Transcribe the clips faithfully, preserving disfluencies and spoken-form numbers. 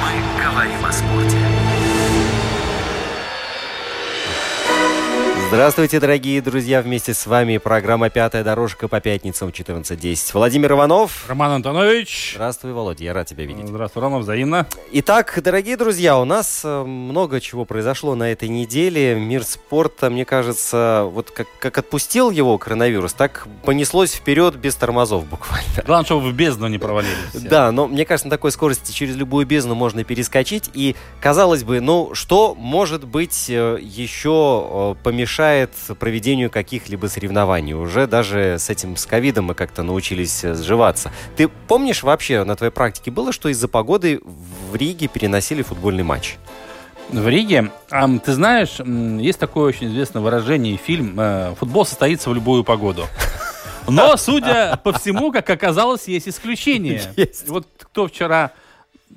Мы говорим о спорте. Здравствуйте, дорогие друзья! Вместе с вами программа «Пятая дорожка» по пятницам в четырнадцать десять. Владимир Иванов. Роман Антонович. Здравствуй, Володя. Я рад тебя видеть. Здравствуй, Роман. Взаимно. Итак, дорогие друзья, у нас много чего произошло на этой неделе. Мир спорта, мне кажется, вот как, как отпустил его коронавирус, так понеслось вперед без тормозов буквально. Главное, чтобы в бездну не провалились. Да, но мне кажется, на такой скорости через любую бездну можно перескочить. И, казалось бы, ну что может быть еще помешать проведению каких-либо соревнований. Уже даже с этим, с ковидом мы как-то научились сживаться. Ты помнишь вообще, на твоей практике было, что из-за погоды в Риге переносили футбольный матч? В Риге? А, ты знаешь, есть такое очень известное выражение, фильм «Футбол состоится в любую погоду». Но, судя по всему, как оказалось, есть исключение. Есть. Вот кто вчера...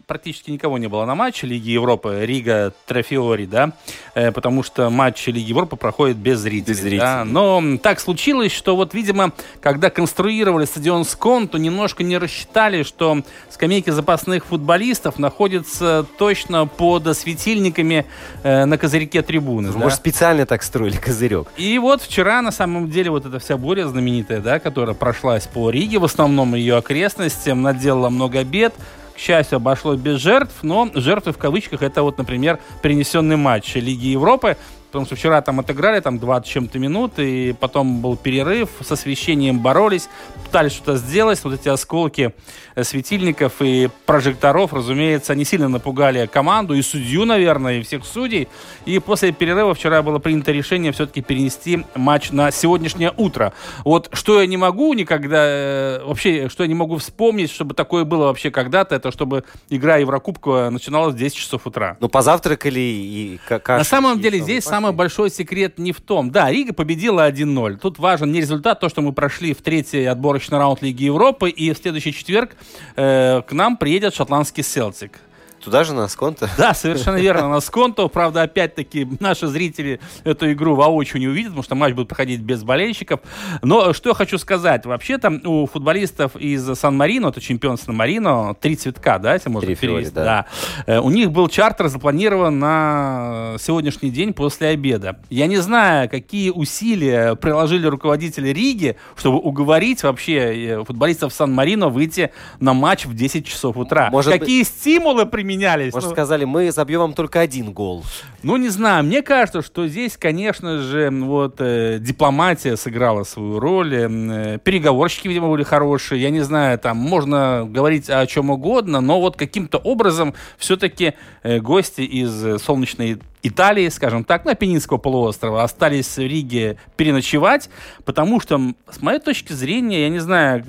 Практически никого не было на матче Лиги Европы, Рига, Тре Фьори, да, потому что матчи Лиги Европы проходят без зрителей. Без зрителей. Да? Но так случилось, что вот, видимо, когда конструировали стадион СКОН, то немножко не рассчитали, что скамейки запасных футболистов находятся точно под светильниками на козырьке трибуны. Может, да? Специально так строили козырек. И вот вчера, на самом деле, вот эта вся буря знаменитая, да, которая прошлась по Риге, в основном ее окрестностям, наделала много бед. К счастью, обошлось без жертв, но жертвы в кавычках — это вот, например, перенесенный матч Лиги Европы, потому что вчера там отыграли там двадцать с чем-то минут, и потом был перерыв, с освещением боролись, пытались что-то сделать. Вот эти осколки светильников и прожекторов, разумеется, они сильно напугали команду и судью, наверное, и всех судей. И после перерыва вчера было принято решение все-таки перенести матч на сегодняшнее утро. Вот что я не могу никогда, вообще, что я не могу вспомнить, чтобы такое было вообще когда-то, это чтобы игра Еврокубка начиналась в десять часов утра. Ну, позавтракали и кашу. На самом деле здесь самый большой секрет не в том. Да, Рига победила один ноль. Тут важен не результат, то, что мы прошли в третий отборочный раунд Лиги Европы, и в следующий четверг э, к нам приедет шотландский Селтик. Туда же на Сконто? Да, совершенно верно, на Сконто. Правда, опять-таки, наши зрители эту игру воочию не увидят, потому что матч будет проходить без болельщиков. Но что я хочу сказать. Вообще-то у футболистов из Сан-Марино, это чемпион Сан-Марино, три цветка, да, если можно перевести. Три фьори, да. Да. У них был чартер запланирован на сегодняшний день после обеда. Я не знаю, какие усилия приложили руководители Риги, чтобы уговорить вообще футболистов Сан-Марино выйти на матч в десять часов утра. Может какие быть... стимулы применяли? Менялись. Может, ну, сказали, мы забьем вам только один гол. Ну, не знаю. Мне кажется, что здесь, конечно же, вот, э, дипломатия сыграла свою роль. Э, переговорщики, видимо, были хорошие. Я не знаю, там можно говорить о чем угодно, но вот каким-то образом все-таки э, гости из солнечной Италии, скажем так, на Апеннинского полуострова остались в Риге переночевать, потому что, с моей точки зрения, я не знаю,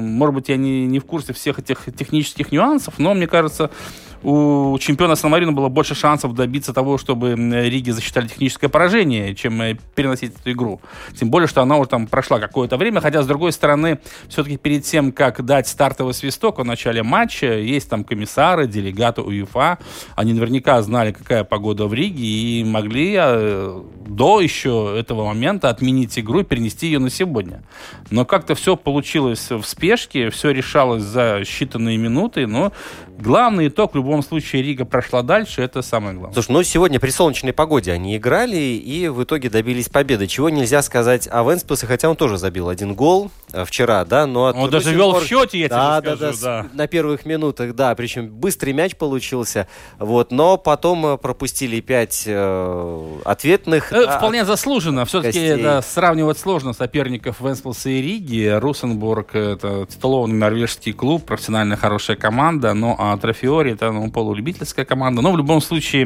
может быть, я не, не в курсе всех этих технических нюансов, но, мне кажется, у чемпиона Сан-Марино было больше шансов добиться того, чтобы Риге засчитали техническое поражение, чем переносить эту игру. Тем более, что она уже там прошла какое-то время, хотя, с другой стороны, все-таки перед тем, как дать стартовый свисток в начале матча, есть там комиссары, делегаты УЕФА, они наверняка знали, какая погода в Риге, и могли э, до еще этого момента отменить игру и перенести ее на сегодня. Но как-то все получилось в спешке, все решалось за считанные минуты, но главный итог, в любом случае, Рига прошла дальше, это самое главное. Слушай, ну сегодня при солнечной погоде они играли и в итоге добились победы, чего нельзя сказать о Венспилсе, хотя он тоже забил один гол вчера, да, но... От он даже вел пор... в счете, я да, тебе да, скажу, да, да. С... На первых минутах, да, причем быстрый мяч получился, вот, но потом пропустили пять ответных. Вполне от... заслуженно. Все-таки да, сравнивать сложно соперников Венспилса и Риги. Росенборг — это титулованный норвежский клуб, профессионально хорошая команда, но а Тре Фьори — это ну, по-моему, полулюбительская команда. Но в любом случае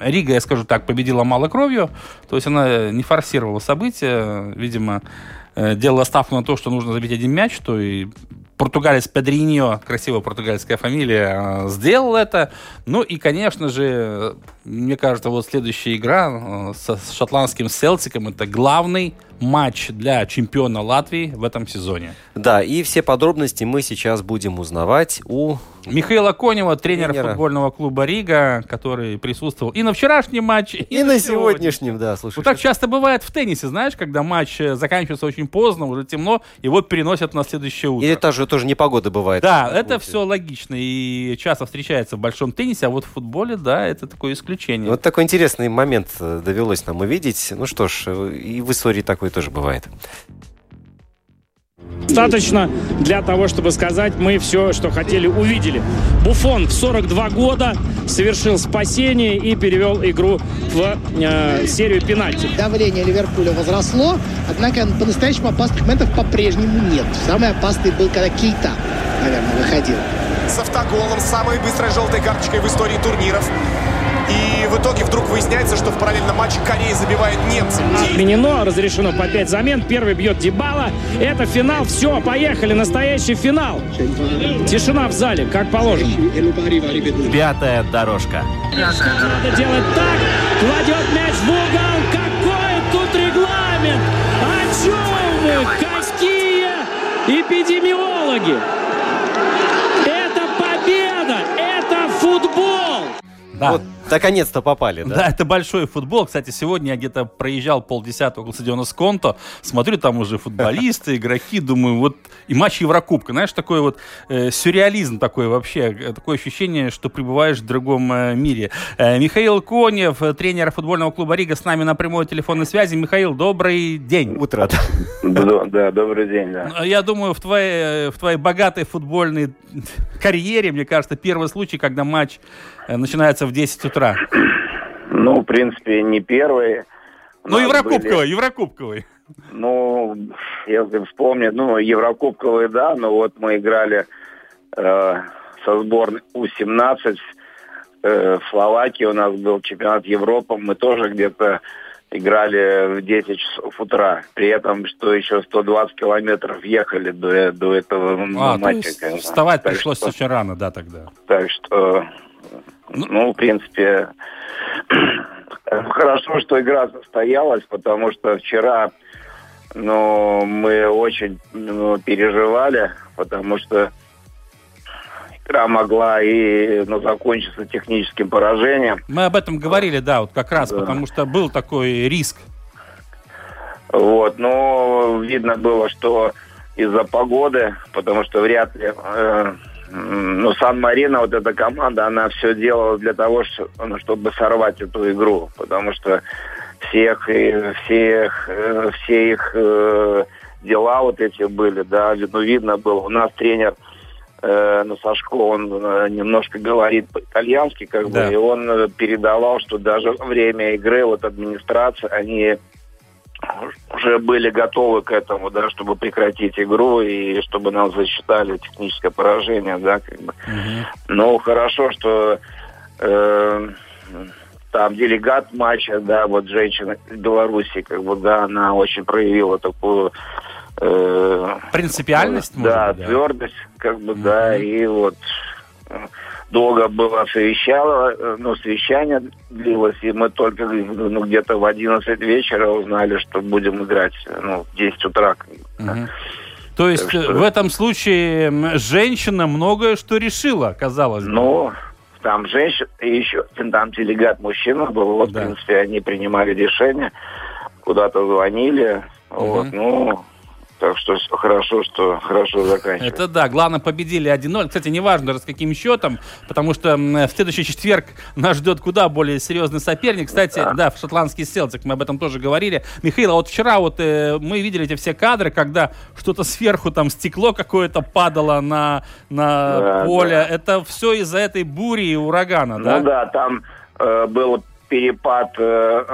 Рига, я скажу так, победила мало кровью. То есть она не форсировала события. Видимо, делала ставку на то, что нужно забить один мяч, что и португалец Педриньо, красивая португальская фамилия, сделал это. Ну и, конечно же, мне кажется, вот следующая игра со, с шотландским Селтиком — это главный матч для чемпиона Латвии в этом сезоне. Да, и все подробности мы сейчас будем узнавать у Михаила Конева, тренера, тренера. футбольного клуба Рига, который присутствовал и на вчерашнем матче, и, и на сегодняшнем. сегодняшнем. Да, слушай, вот так часто бывает в теннисе, знаешь, когда матч заканчивается очень поздно, уже темно, его переносят на следующее утро. Или тоже, тоже непогода бывает. Да, это все логично и часто встречается в большом теннисе, а вот в футболе, да, это такое исключение. Вот такой интересный момент довелось нам увидеть. Ну что ж, и в истории такой тоже бывает. Достаточно для того, чтобы сказать, мы все, что хотели, увидели. Буфон в сорок два года совершил спасение и перевел игру в э, серию пенальти. Давление Ливерпуля возросло, однако по-настоящему опасных моментов по-прежнему нет. Самый опасный был, когда Кейта, наверное, выходил. С автоголом, самой быстрой желтой карточкой в истории турниров. И в итоге вдруг выясняется, что в параллельном матче Корея забивает немцев. Отменено, разрешено по пять замен. Первый бьет Дибала. Это финал. Все, поехали. Настоящий финал. Тишина в зале, как положено. Пятая дорожка. Пятая дорожка. Делает так. Кладет мяч в угол. Какой тут регламент? О чем вы? Какие эпидемиологи? Это победа. Это футбол. Да. Вот, наконец-то попали, да? Да, это большой футбол. Кстати, сегодня я где-то проезжал полдесятого около стадиона СКОН, смотрю, там уже футболисты, игроки, думаю, вот и матч Еврокубка. Знаешь, такой вот э, сюрреализм такой вообще, такое ощущение, что пребываешь в другом э, мире. Э, Михаил Конев, тренер футбольного клуба Рига, с нами на прямой телефонной связи. Михаил, добрый день. Утро. Да, добрый день, да. Я думаю, в твоей, в твоей богатой футбольной карьере, мне кажется, первый случай, когда матч начинается в десять утра. Ну, в принципе, не первый. Ну, еврокубковый, были... еврокубковый. Ну, если вспомнить, ну, еврокубковый, да, но вот мы играли э, со сборной У семнадцать. Э, в Словакии у нас был чемпионат Европы. Мы тоже где-то играли в десять часов утра. При этом, что еще сто двадцать километров ехали до, до этого а, матча. Вставать так пришлось что... очень рано, да, тогда. Так что... Ну, в принципе, хорошо, что игра состоялась, потому что вчера, ну, мы очень ну, переживали, потому что игра могла и ну, закончиться техническим поражением. Мы об этом говорили, да, вот как раз, да. Потому что был такой риск. Вот, но видно было, что из-за погоды, потому что вряд ли... Э, Ну, Сан-Марино, вот эта команда, она все делала для того, чтобы сорвать эту игру. Потому что всех, всех, все их дела вот эти были, да, ну, видно было. У нас тренер ну, Сашко, он немножко говорит по-итальянски, как да. бы, и он передавал, что даже во время игры, вот администрация, они... уже были готовы к этому, да, чтобы прекратить игру и чтобы нам засчитали техническое поражение, да, как бы. Mm-hmm. Ну, хорошо, что э, там делегат матча, да, вот женщина из Беларуси, как бы, да, она очень проявила такую э, принципиальность, да, может, твердость, да. как бы, mm-hmm. да, и вот долго было совещало, ну, совещание длилось, и мы только ну, где-то в одиннадцать вечера узнали, что будем играть ну, в десять утра. Угу. То есть что... в этом случае женщина многое что решила, казалось бы. Ну, там женщина, и еще там делегат мужчина был, вот, да. в принципе, они принимали решение, куда-то звонили, угу. вот, ну... Так что хорошо, что хорошо заканчивается. Это да, главное, победили один ноль. Кстати, неважно, с каким счетом, потому что в следующий четверг нас ждет куда более серьезный соперник. Кстати, да, да в шотландский Селтик, мы об этом тоже говорили. Михаил, а вот вчера вот э, мы видели эти все кадры, когда что-то сверху, там, стекло какое-то падало на, на да, поле. Да. Это все из-за этой бури и урагана, ну, да? Ну да, там э, был перепад э,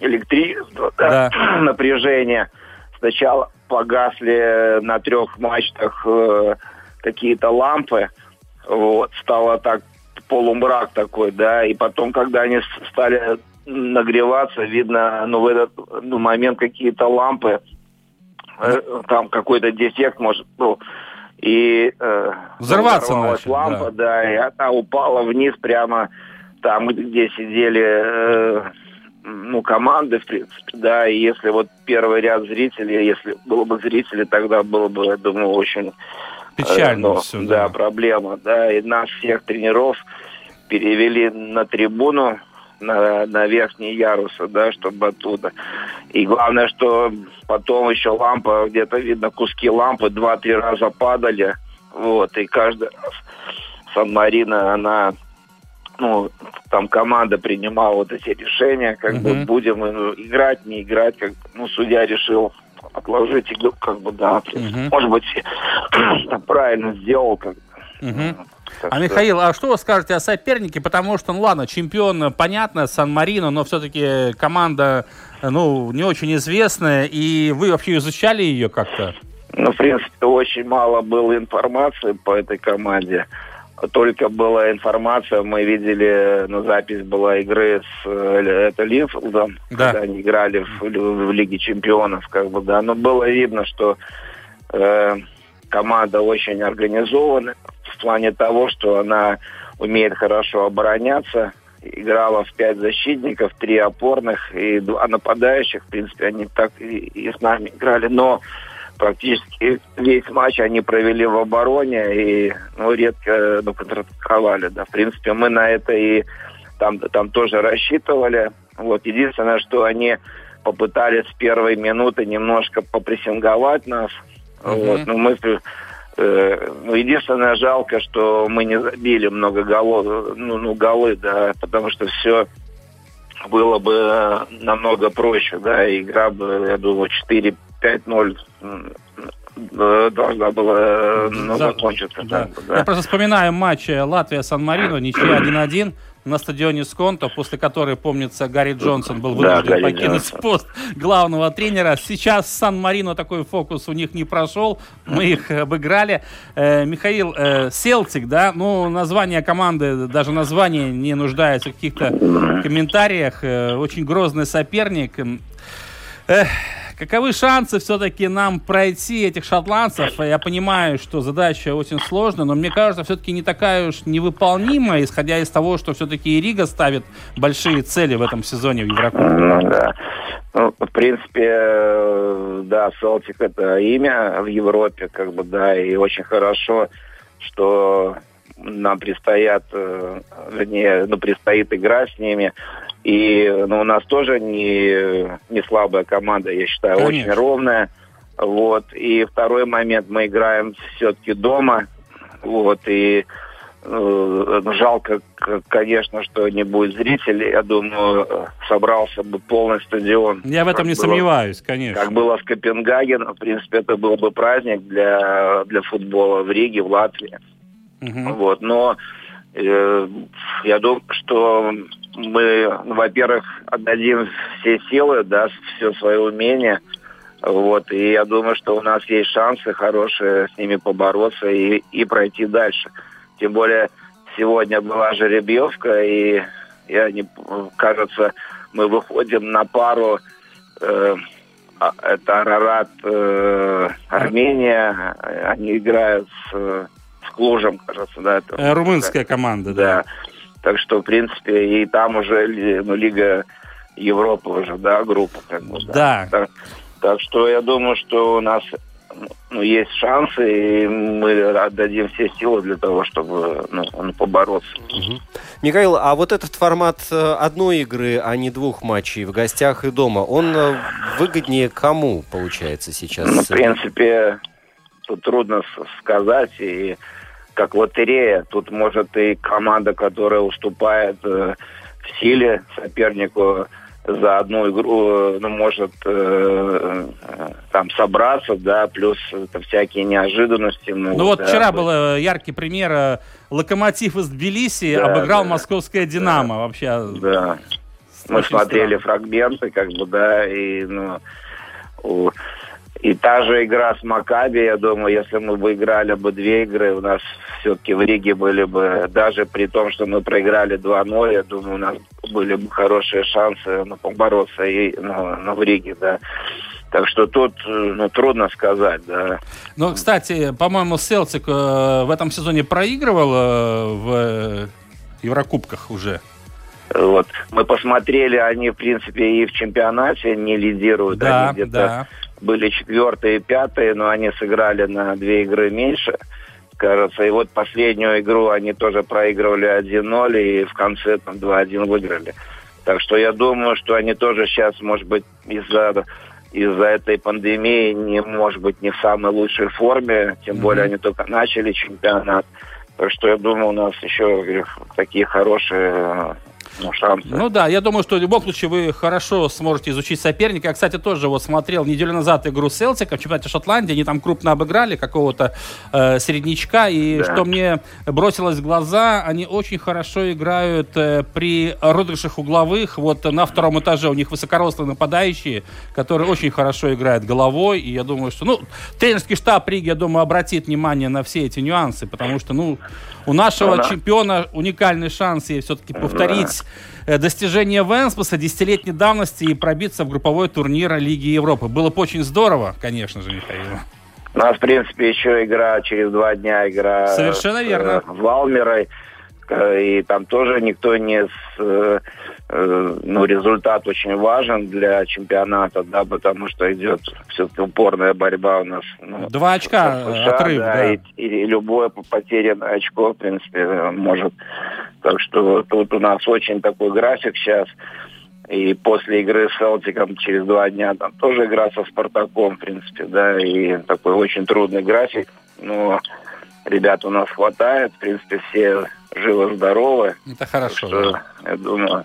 электричества, да. да, напряжения. Сначала погасли на трех мачтах э, какие-то лампы. Вот, стало так полумрак такой, да, и потом, когда они стали нагреваться, видно, ну, в этот ну, момент какие-то лампы, э, там какой-то дефект, может, ну, и... Э, взорваться начали, лампа, да. да, и она упала вниз прямо там, где сидели... Э, ну, команды, в принципе, да, и если вот первый ряд зрителей, если было бы зрители, тогда было бы, я думаю, очень... Печально э, ну, все, да. Да, проблема, да, и нас всех тренеров перевели на трибуну, на, на верхний ярус, да, чтобы оттуда. И главное, что потом еще лампа, где-то видно, куски лампы два-три раза падали, вот, и каждый раз Сан-Марино, она... Ну, там команда принимала вот эти решения, как uh-huh. бы будем ну, играть, не играть, как ну, судья решил отложить игру, как бы, да, uh-huh. может быть, правильно сделал, как бы. Uh-huh. А, Михаил, а что вы скажете о сопернике? Потому что, ну ладно, чемпион, понятно, Сан-Марино, но все-таки команда, ну, не очень известная, и вы вообще изучали ее как-то? Ну, в принципе, очень мало было информации по этой команде. Только была информация, мы видели, ну, запись была игры с это Линфилдом, да. когда они играли в, в Лиге Чемпионов, как бы, да, но было видно, что э, команда очень организована в плане того, что она умеет хорошо обороняться, играла в пять защитников, три опорных и два нападающих, в принципе, они так и, и с нами играли, но практически весь матч они провели в обороне и ну, редко ну, контратаковали. Да. В принципе, мы на это и там, там тоже рассчитывали. Вот. Единственное, что они попытались с первой минуты немножко попрессинговать нас. Mm-hmm. Вот. Но мы, э, ну, единственное, жалко, что мы не забили много голов, ну, ну, голы, да, потому что все... было бы намного проще, да, игра бы, я думаю, четыре пять ноль должна была ну, закончиться. Да. Да, да. Я просто вспоминаю матч Латвия-Сан-Марино, ничья один-один на стадионе СКОН, после которой, помнится, Гарри Джонсон был вынужден да, покинуть Джонсон. Пост главного тренера. Сейчас Сан-Марино такой фокус у них не прошел, мы их обыграли. Э, Михаил, э, Селтик, да, ну, название команды, даже название не нуждается в каких-то комментариях. Э, очень грозный соперник. Эх. Каковы шансы все-таки нам пройти этих шотландцев? Я понимаю, что задача очень сложная, но мне кажется, все-таки не такая уж невыполнимая, исходя из того, что все-таки и Рига ставит большие цели в этом сезоне в Еврокубке. Ну, да. Ну, в принципе, да, Селтик – это имя в Европе, как бы, да, и очень хорошо, что нам предстоят, вернее, ну, предстоит игра с ними. И ну, у нас тоже не, не слабая команда, я считаю, Конечно. Очень ровная. Вот. И второй момент, мы играем все-таки дома. Вот. И э, жалко, конечно, что не будет зрителей. Я думаю, собрался бы полный стадион. Я в этом как не было, сомневаюсь, конечно. Как было с Копенгагеном. В принципе, это был бы праздник для, для футбола в Риге, в Латвии. Угу. Вот. Но э, я думаю, что... мы, во-первых, отдадим все силы, да, все свое умение, вот, и я думаю, что у нас есть шансы хорошие с ними побороться и, и пройти дальше. Тем более, сегодня была жеребьевка, и, я не, кажется, мы выходим на пару, э, это Арарат, э, Армения, они играют с, с Клужем, кажется, да. Это, румынская да, команда, да. да. Так что, в принципе, и там уже ну, Лига Европы уже, да, группа. Как бы, да. Да. Так, так что я думаю, что у нас ну, есть шансы, и мы отдадим все силы для того, чтобы ну, побороться. Угу. Михаил, а вот этот формат одной игры, а не двух матчей в гостях и дома, он выгоднее кому, получается, сейчас? Ну, в принципе, тут трудно сказать, и... как лотерея. Тут может и команда, которая уступает э, в силе сопернику за одну игру, э, ну, может э, э, там собраться, да, плюс это, всякие неожиданности. Могут, ну вот да, вчера быть. Был яркий пример. Локомотив из Тбилиси да, обыграл да, московское «Динамо». Да, вообще. Да. Мы смотрели странно. Фрагменты, как бы, да, и, ну... И та же игра с Макаби, я думаю, если мы бы играли бы две игры, у нас все-таки в Риге были бы, даже при том, что мы проиграли два ноль, я думаю, у нас были бы хорошие шансы, ну, побороться и, ну, ну, в Риге, да. Так что тут, ну, трудно сказать, да. Ну, кстати, по-моему, Селтик в этом сезоне проигрывал в Еврокубках уже. Вот. Мы посмотрели, они, в принципе, и в чемпионате не лидируют. Да, они где-то да. были четвертые и пятые, но они сыграли на две игры меньше, кажется. И вот последнюю игру они тоже проигрывали один ноль и в конце там два один выиграли. Так что я думаю, что они тоже сейчас, может быть, из-за... из-за этой пандемии не, может быть, не в самой лучшей форме, тем mm-hmm. более они только начали чемпионат. Так что я думаю, у нас еще такие хорошие, ну, шансы. Ну да, я думаю, что в любом случае вы хорошо сможете изучить соперника. Я, кстати, тоже вот смотрел неделю назад игру Селтика в чемпионате Шотландии. Они там крупно обыграли какого-то э, середнячка. И да. что мне бросилось в глаза, они очень хорошо играют э, при розыгрышах угловых. Вот э, на втором этаже у них высокорослые нападающие, которые очень хорошо играют головой. И я думаю, что, ну, тренерский штаб Риги, я думаю, обратит внимание на все эти нюансы. Потому что, ну, у нашего да. чемпиона уникальный шанс и все-таки повторить достижение Венспаса десятилетней давности и пробиться в групповой турнир Лиги Европы. Было бы очень здорово, конечно же, Михаил. У нас, в принципе, еще игра через два дня, игра Совершенно с, верно. с Валмерой. И там тоже никто не... С, ну, результат очень важен для чемпионата, да, потому что идет все-таки упорная борьба у нас. Ну, два очка США, отрыв, да. да. И, и любое потерянное очко, в принципе, может. Так что тут у нас очень такой график сейчас. И после игры с Селтиком через два дня там тоже игра со Спартаком, в принципе, да. И такой очень трудный график. Но ребят у нас хватает. В принципе, все живы-здоровы. Это хорошо. Что, да. Я думаю...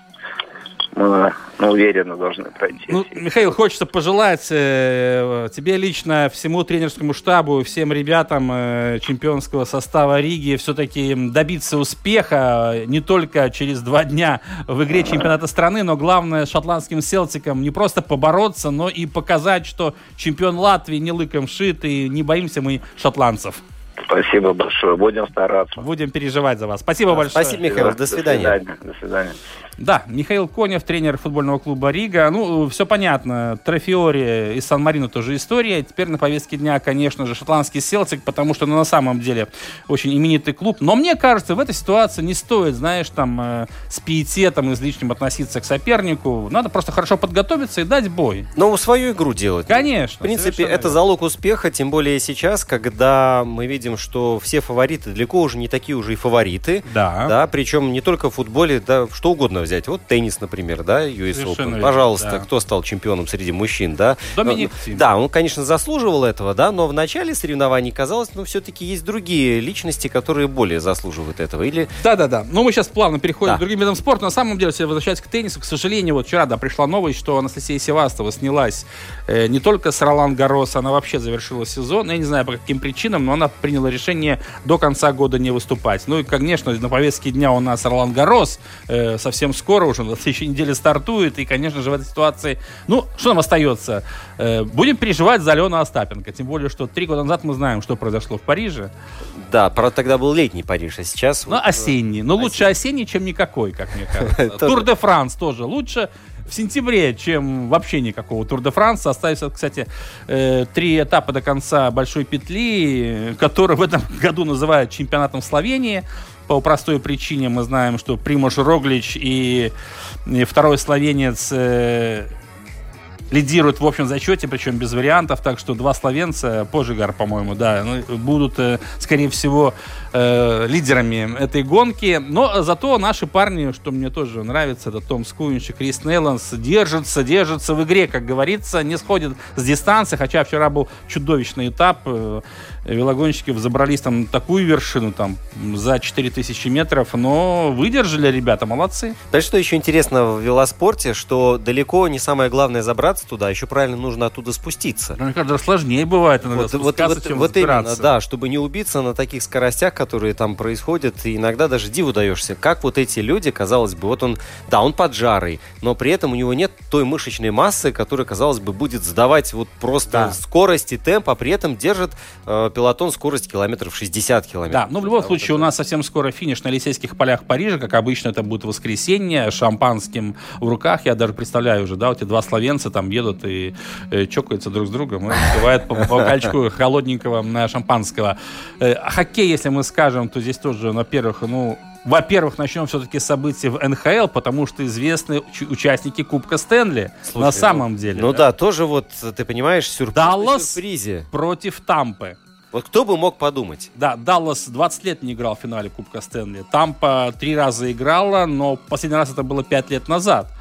Мы, мы уверенно должны пройти. Ну, Михаил, хочется пожелать э, тебе лично, всему тренерскому штабу, всем ребятам э, чемпионского состава Риги все-таки добиться успеха не только через два дня в игре чемпионата страны, но главное с шотландским Селтиком не просто побороться, но и показать, что чемпион Латвии не лыком шит и не боимся мы шотландцев. Спасибо большое. Будем стараться. Будем переживать за вас. Спасибо да, большое. Спасибо, Михаил. До свидания. До свидания. До свидания. Да, Михаил Конев, тренер футбольного клуба Рига. Ну, все понятно. Тре Фьори и Сан-Марино тоже история. Теперь на повестке дня, конечно же, шотландский Селтик, потому что, ну, на самом деле очень именитый клуб. Но мне кажется, в этой ситуации не стоит, знаешь, там, э, с пиететом излишним относиться к сопернику. Надо просто хорошо подготовиться и дать бой. Ну, свою игру делать. Конечно. В принципе, это верно. Залог успеха, тем более сейчас, когда мы видим, что все фавориты далеко уже не такие уже и фавориты. Да. да причем не только в футболе, да, что угодно взять. Вот теннис, например, да, ю эс Open. Пожалуйста, да. кто стал чемпионом среди мужчин, да? Доминик Тим. Да, он, конечно, заслуживал этого, да, но в начале соревнований казалось, ну, все-таки есть другие личности, которые более заслуживают этого. Или... Да-да-да. Но мы сейчас плавно переходим да. к другим видам спорта. На самом деле, если возвращаясь к теннису, к сожалению, вот вчера, да, пришла новость, что Анастасия Севастова снялась э, не только с Ролан Гаррос, она вообще завершила сезон. Я не знаю, по каким причинам, но она приняла решение до конца года не выступать. Ну и, конечно, на повестке дня у нас Ролан Гаррос э, совсем скоро уже, на следующей неделе стартует, и, конечно же, в этой ситуации, ну, что нам остается? Э, будем переживать за Алену Остапенко, тем более, что три года назад мы знаем, что произошло в Париже. Да, правда, тогда был летний Париж, а сейчас... Ну, вот, осенний, но осенний. Лучше осенний, чем никакой, как мне кажется. Тур де Франс тоже лучше в сентябре, чем вообще никакого Тур де Франса. Остались, кстати, три этапа до конца большой петли, которую в этом году называют чемпионатом Словении. По простой причине мы знаем, что Примош Роглич и второй словенец э, лидируют в общем зачете, причем без вариантов. Так что два словенца, Пожигар, по-моему, да, будут, э, скорее всего, э, лидерами этой гонки. Но зато наши парни, что мне тоже нравится, это Том Скуинч и Крис Нейланс, держатся, держатся в игре, как говорится, не сходят с дистанции. Хотя вчера был чудовищный этап. Э, Велогонщики взобрались там на такую вершину, там, за четыре тысячи метров, но выдержали ребята, молодцы. Так что еще интересно в велоспорте, что далеко не самое главное забраться, добраться туда, еще правильно нужно оттуда спуститься. Но, мне кажется, сложнее бывает иногда вот, спускаться, вот, чем вот именно, да, чтобы не убиться на таких скоростях, которые там происходят, и иногда даже диву даешься, как вот эти люди, казалось бы, вот он, да, он поджарый, но при этом у него нет той мышечной массы, которая, казалось бы, будет сдавать вот просто да. скорость и темп, а при этом держит э, пелотон скорость километров шестьдесят километров. Да, ну в любом да, случае вот у нас совсем скоро финиш на Елисейских полях Парижа, как обычно это будет воскресенье, шампанским в руках, я даже представляю уже, да, вот эти два словенца там едут и э, чокаются друг с другом, бывает по бокальчику холодненького шампанского. О хоккее, если мы скажем, то здесь тоже, во-первых, ну, во-первых, начнем все-таки с событий в эн ха эл, потому что известны участники Кубка Стэнли. Слушай, на самом ну, деле. Ну да? да, тоже вот, ты понимаешь, сюрприз Даллас на сюрпризе. Против Тампы. Вот кто бы мог подумать? Да, Даллас двадцать лет не играл в финале Кубка Стэнли. Тампа три раза играла, но последний раз это было пять лет назад.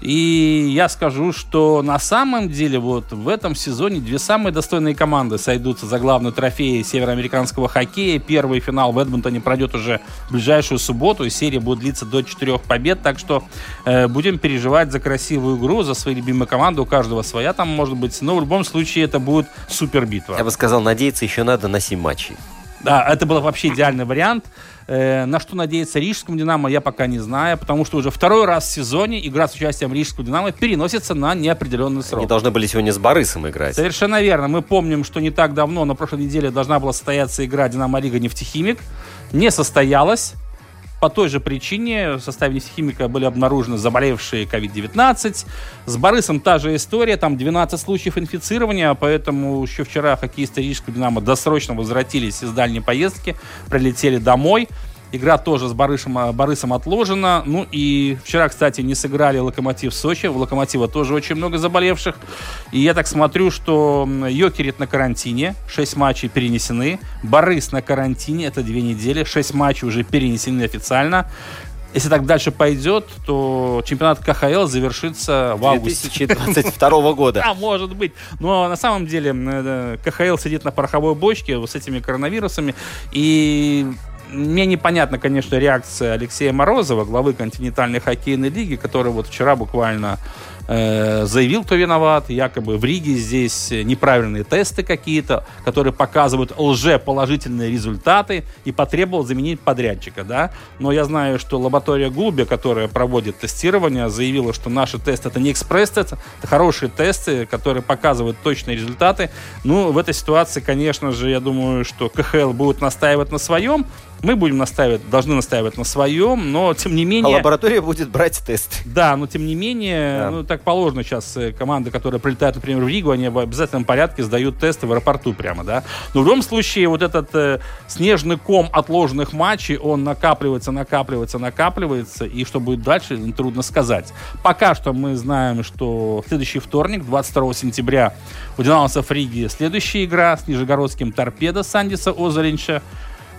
И я скажу, что на самом деле вот в этом сезоне две самые достойные команды сойдутся за главную трофей североамериканского хоккея. Первый финал в Эдмонтоне пройдет уже в ближайшую субботу, и серия будет длиться до четырех побед. Так что э, будем переживать за красивую игру, за свои любимые команды. У каждого своя там может быть. Но в любом случае это будет супер битва. Я бы сказал, надеяться еще надо на семь матчей. Да, это был вообще идеальный вариант. На что надеяться рижскому «Динамо», я пока не знаю, потому что уже второй раз в сезоне игра с участием рижского «Динамо» переносится на неопределенный срок. Они должны были сегодня с «Барысом» играть. Совершенно верно. Мы помним, что не так давно, на прошлой неделе, должна была состояться игра «Динамо-Рига-Нефтехимик». Не состоялась. По той же причине в составе «Нефтехимика» были обнаружены заболевшие ковид девятнадцать. С «Барысом» та же история. Там двенадцать случаев инфицирования, поэтому еще вчера хоккеисты рижского «Динамо» досрочно возвратились из дальней поездки, прилетели домой. Игра тоже с Барысом, Барысом отложена. Ну и вчера, кстати, не сыграли «Локомотив» в Сочи. У «Локомотива» тоже очень много заболевших. И я так смотрю, что «Йокерит» на карантине. Шесть матчей перенесены. «Барыс» на карантине. Это две недели. Шесть матчей уже перенесены официально. Если так дальше пойдет, то чемпионат ка ха эл завершится в августе две тысячи двадцать второго года. Да, может быть. Но на самом деле ка ха эл сидит на пороховой бочке с этими коронавирусами. И... мне непонятна, конечно, реакция Алексея Морозова, главы континентальной хоккейной лиги, который вот вчера буквально э, заявил, кто виноват. Якобы в Риге здесь неправильные тесты какие-то, которые показывают лжеположительные результаты, и потребовал заменить подрядчика, да. Но я знаю, что лаборатория Голубя, которая проводит тестирование, заявила, что наши тесты — это не экспресс-тесты, это хорошие тесты, которые показывают точные результаты. Ну, в этой ситуации, конечно же, я думаю, что ка ха эл будет настаивать на своем. Мы будем настаивать, должны настаивать на своем, но тем не менее... А лаборатория будет брать тест. Да, но тем не менее, да. ну так положено сейчас. Команды, которые прилетают, например, в Ригу, они в обязательном порядке сдают тесты в аэропорту прямо, да. Но в любом случае вот этот э, снежный ком отложенных матчей, он накапливается, накапливается, накапливается, и что будет дальше, трудно сказать. Пока что мы знаем, что следующий вторник, двадцать второго сентября, у «Динамовцев» Риги следующая игра с нижегородским «Торпедо» Сандиса Озаренча.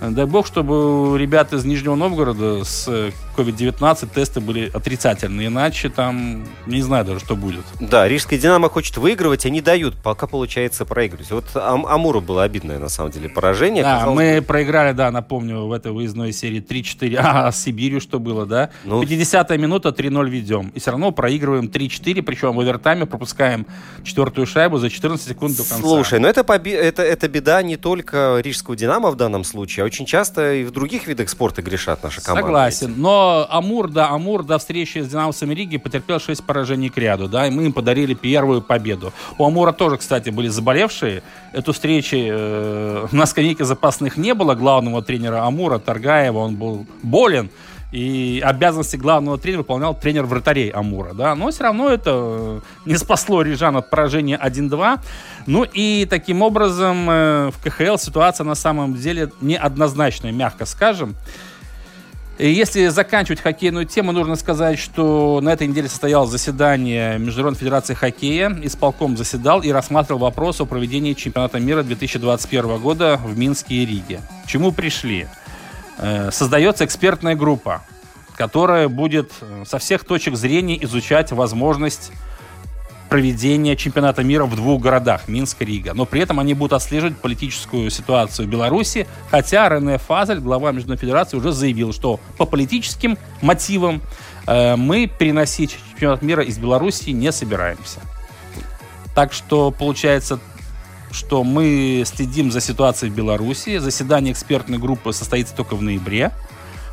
Дай бог, чтобы у ребят из Нижнего Новгорода с ковид девятнадцать тесты были отрицательные, иначе там не знаю даже, что будет. Да, рижская «Динамо» хочет выигрывать, они дают, пока получается проигрывать. Вот Ам- Амуру было обидное, на самом деле, поражение. Да, казалось... мы проиграли, да, напомню, в этой выездной серии три-четыре, а с Сибирью что было, да? Ну... пятидесятая минута, три-ноль ведем. И все равно проигрываем три-четыре, причем в овертайме пропускаем четвертую шайбу за четырнадцать секунд до конца. Слушай, но это, поби... это, это беда не только рижского «Динамо» в данном случае, а очень часто и в других видах спорта грешат наши команды. Согласен. Эти. Но Амур, да, Амур до встречи с «Динамовцами» Риги потерпел шесть поражений к ряду, да, и мы им подарили первую победу. У Амура тоже, кстати, были заболевшие. Эту встречу э, на скамейке запасных не было главного тренера Амура, Торгаева, он был болен. И обязанности главного тренера выполнял тренер вратарей Амура, да. Но все равно это не спасло рижан от поражения один-два. Ну и таким образом в ка ха эл ситуация на самом деле неоднозначная, мягко скажем. И если заканчивать хоккейную тему, нужно сказать, что на этой неделе состоялось заседание Международной Федерации Хоккея. Исполком заседал и рассматривал вопрос о проведении чемпионата мира две тысячи двадцать первого года в Минске и Риге. К чему пришли? Создается экспертная группа, которая будет со всех точек зрения изучать возможность проведения чемпионата мира в двух городах, Минск и Рига. Но при этом они будут отслеживать политическую ситуацию в Беларуси, хотя Рене Фазель, глава Международной Федерации, уже заявил, что по политическим мотивам э, мы переносить чемпионат мира из Беларуси не собираемся. Так что получается, что мы следим за ситуацией в Беларуси. Заседание экспертной группы состоится только в ноябре.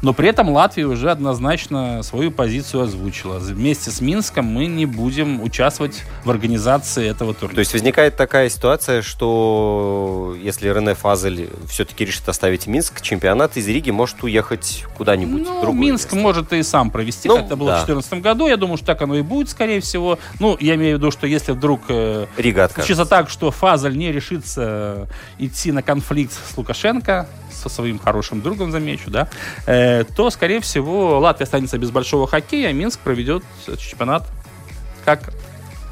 Но при этом Латвия уже однозначно свою позицию озвучила. Вместе с Минском мы не будем участвовать в организации этого турнира. То есть возникает такая ситуация, что если Рене Фазель все-таки решит оставить Минск, чемпионат из Риги может уехать куда-нибудь. Ну, Минск место. Может и сам провести, ну, как это было да. в две тысячи четырнадцатом году. Я думаю, что так оно и будет, скорее всего. Ну, я имею в виду, что если вдруг э, Рига случится так, что Фазель не решится идти на конфликт с Лукашенко, со своим хорошим другом, замечу, да, э, то, скорее всего, Латвия останется без большого хоккея, а Минск проведет чемпионат как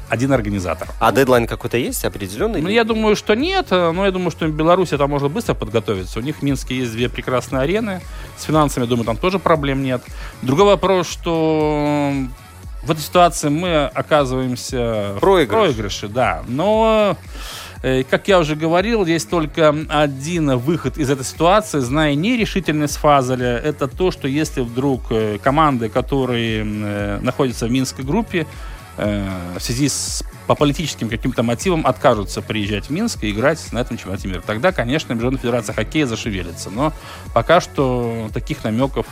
один организатор. А дедлайн какой-то есть определенный? Ну, я думаю, что нет, но я думаю, что в Беларуси там можно быстро подготовиться. У них в Минске есть две прекрасные арены. С финансами, думаю, там тоже проблем нет. Другой вопрос, что в этой ситуации мы оказываемся Проигрыш. в проигрыше, да, но... Как я уже говорил, есть только один выход из этой ситуации, зная нерешительность Фазеля. Это то, что если вдруг команды, которые находятся в Минской группе, в связи с по политическим каким-то мотивам откажутся приезжать в Минск и играть на этом чемпионате мира. Тогда, конечно, Международная федерация хоккея зашевелится. Но пока что таких намеков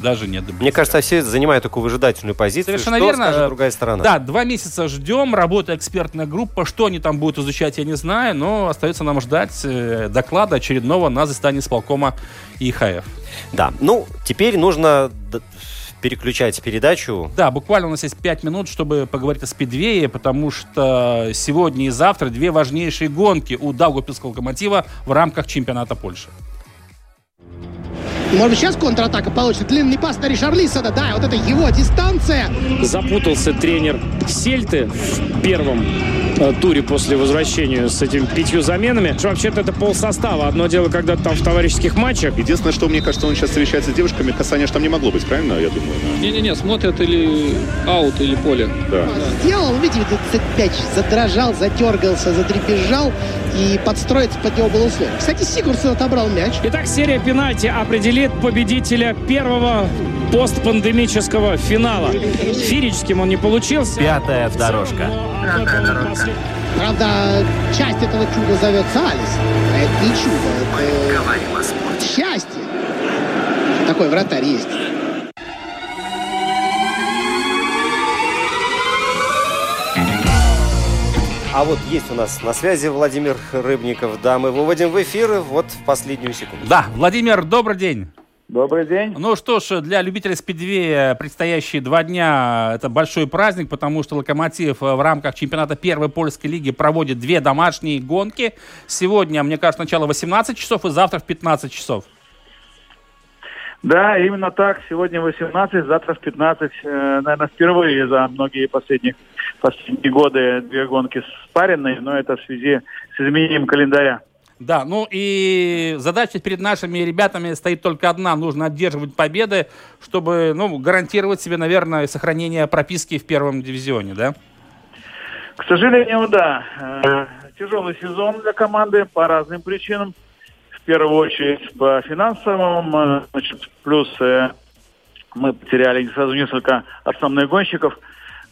даже нет. Мне кажется, все занимают такую выжидательную позицию. Совершенно что верно. Скажет другая сторона. Да, два месяца ждем, работает экспертная группа. Что они там будут изучать, я не знаю. Но остается нам ждать доклада очередного на заседании исполкома И Х Ф. Да, ну, теперь нужно... переключать передачу. Да, буквально у нас есть пять минут, чтобы поговорить о спидвее, потому что сегодня и завтра две важнейшие гонки у Даугавпилского Локомотива в рамках чемпионата Польши. Может быть, сейчас контратака получит. Длинный пас на Ришарлисона. Да, вот это его дистанция. Запутался тренер Сельты в первом туре после возвращения с этими пятью заменами. Вообще-то это полсостава. Одно дело, когда там в товарищеских матчах. Единственное, что мне кажется, он сейчас встречается с девушками. Касание там не могло быть, правильно, я думаю? Да. Не-не-не, смотрят или аут, или поле. Да. Да. Сделал, видите, тридцать пять, задрожал, затергался, затрепежал. И подстроиться под него было условно. Кстати, Сигурдссон отобрал мяч. Итак, серия пенальти определит победителя первого постпандемического финала. Феерическим он не получился. Пятая дорожка. Пятая дорожка. Правда, часть этого чуда зовется Алис. Это не чудо. Мы это... говорим о спорте. Счастье. Такой вратарь есть. А вот есть у нас на связи Владимир Рыбников. Да, мы выводим в эфир вот в последнюю секунду. Да, Владимир, добрый день. Добрый день. Ну что ж, для любителей спидвея предстоящие два дня – это большой праздник, потому что «Локомотив» в рамках чемпионата первой польской лиги проводит две домашние гонки. Сегодня, мне кажется, начало в восемнадцать часов и завтра в пятнадцать часов. Да, именно так. Сегодня восемнадцать, завтра в пятнадцать. Наверное, впервые за многие последних последние годы две гонки спаренные, но это в связи с изменением календаря. Да, ну и задача перед нашими ребятами стоит только одна. Нужно одерживать победы, чтобы, ну, гарантировать себе, наверное, сохранение прописки в первом дивизионе, да? К сожалению, да. Тяжелый сезон для команды по разным причинам. В первую очередь по финансовым, значит, плюс э, мы потеряли сразу несколько основных гонщиков,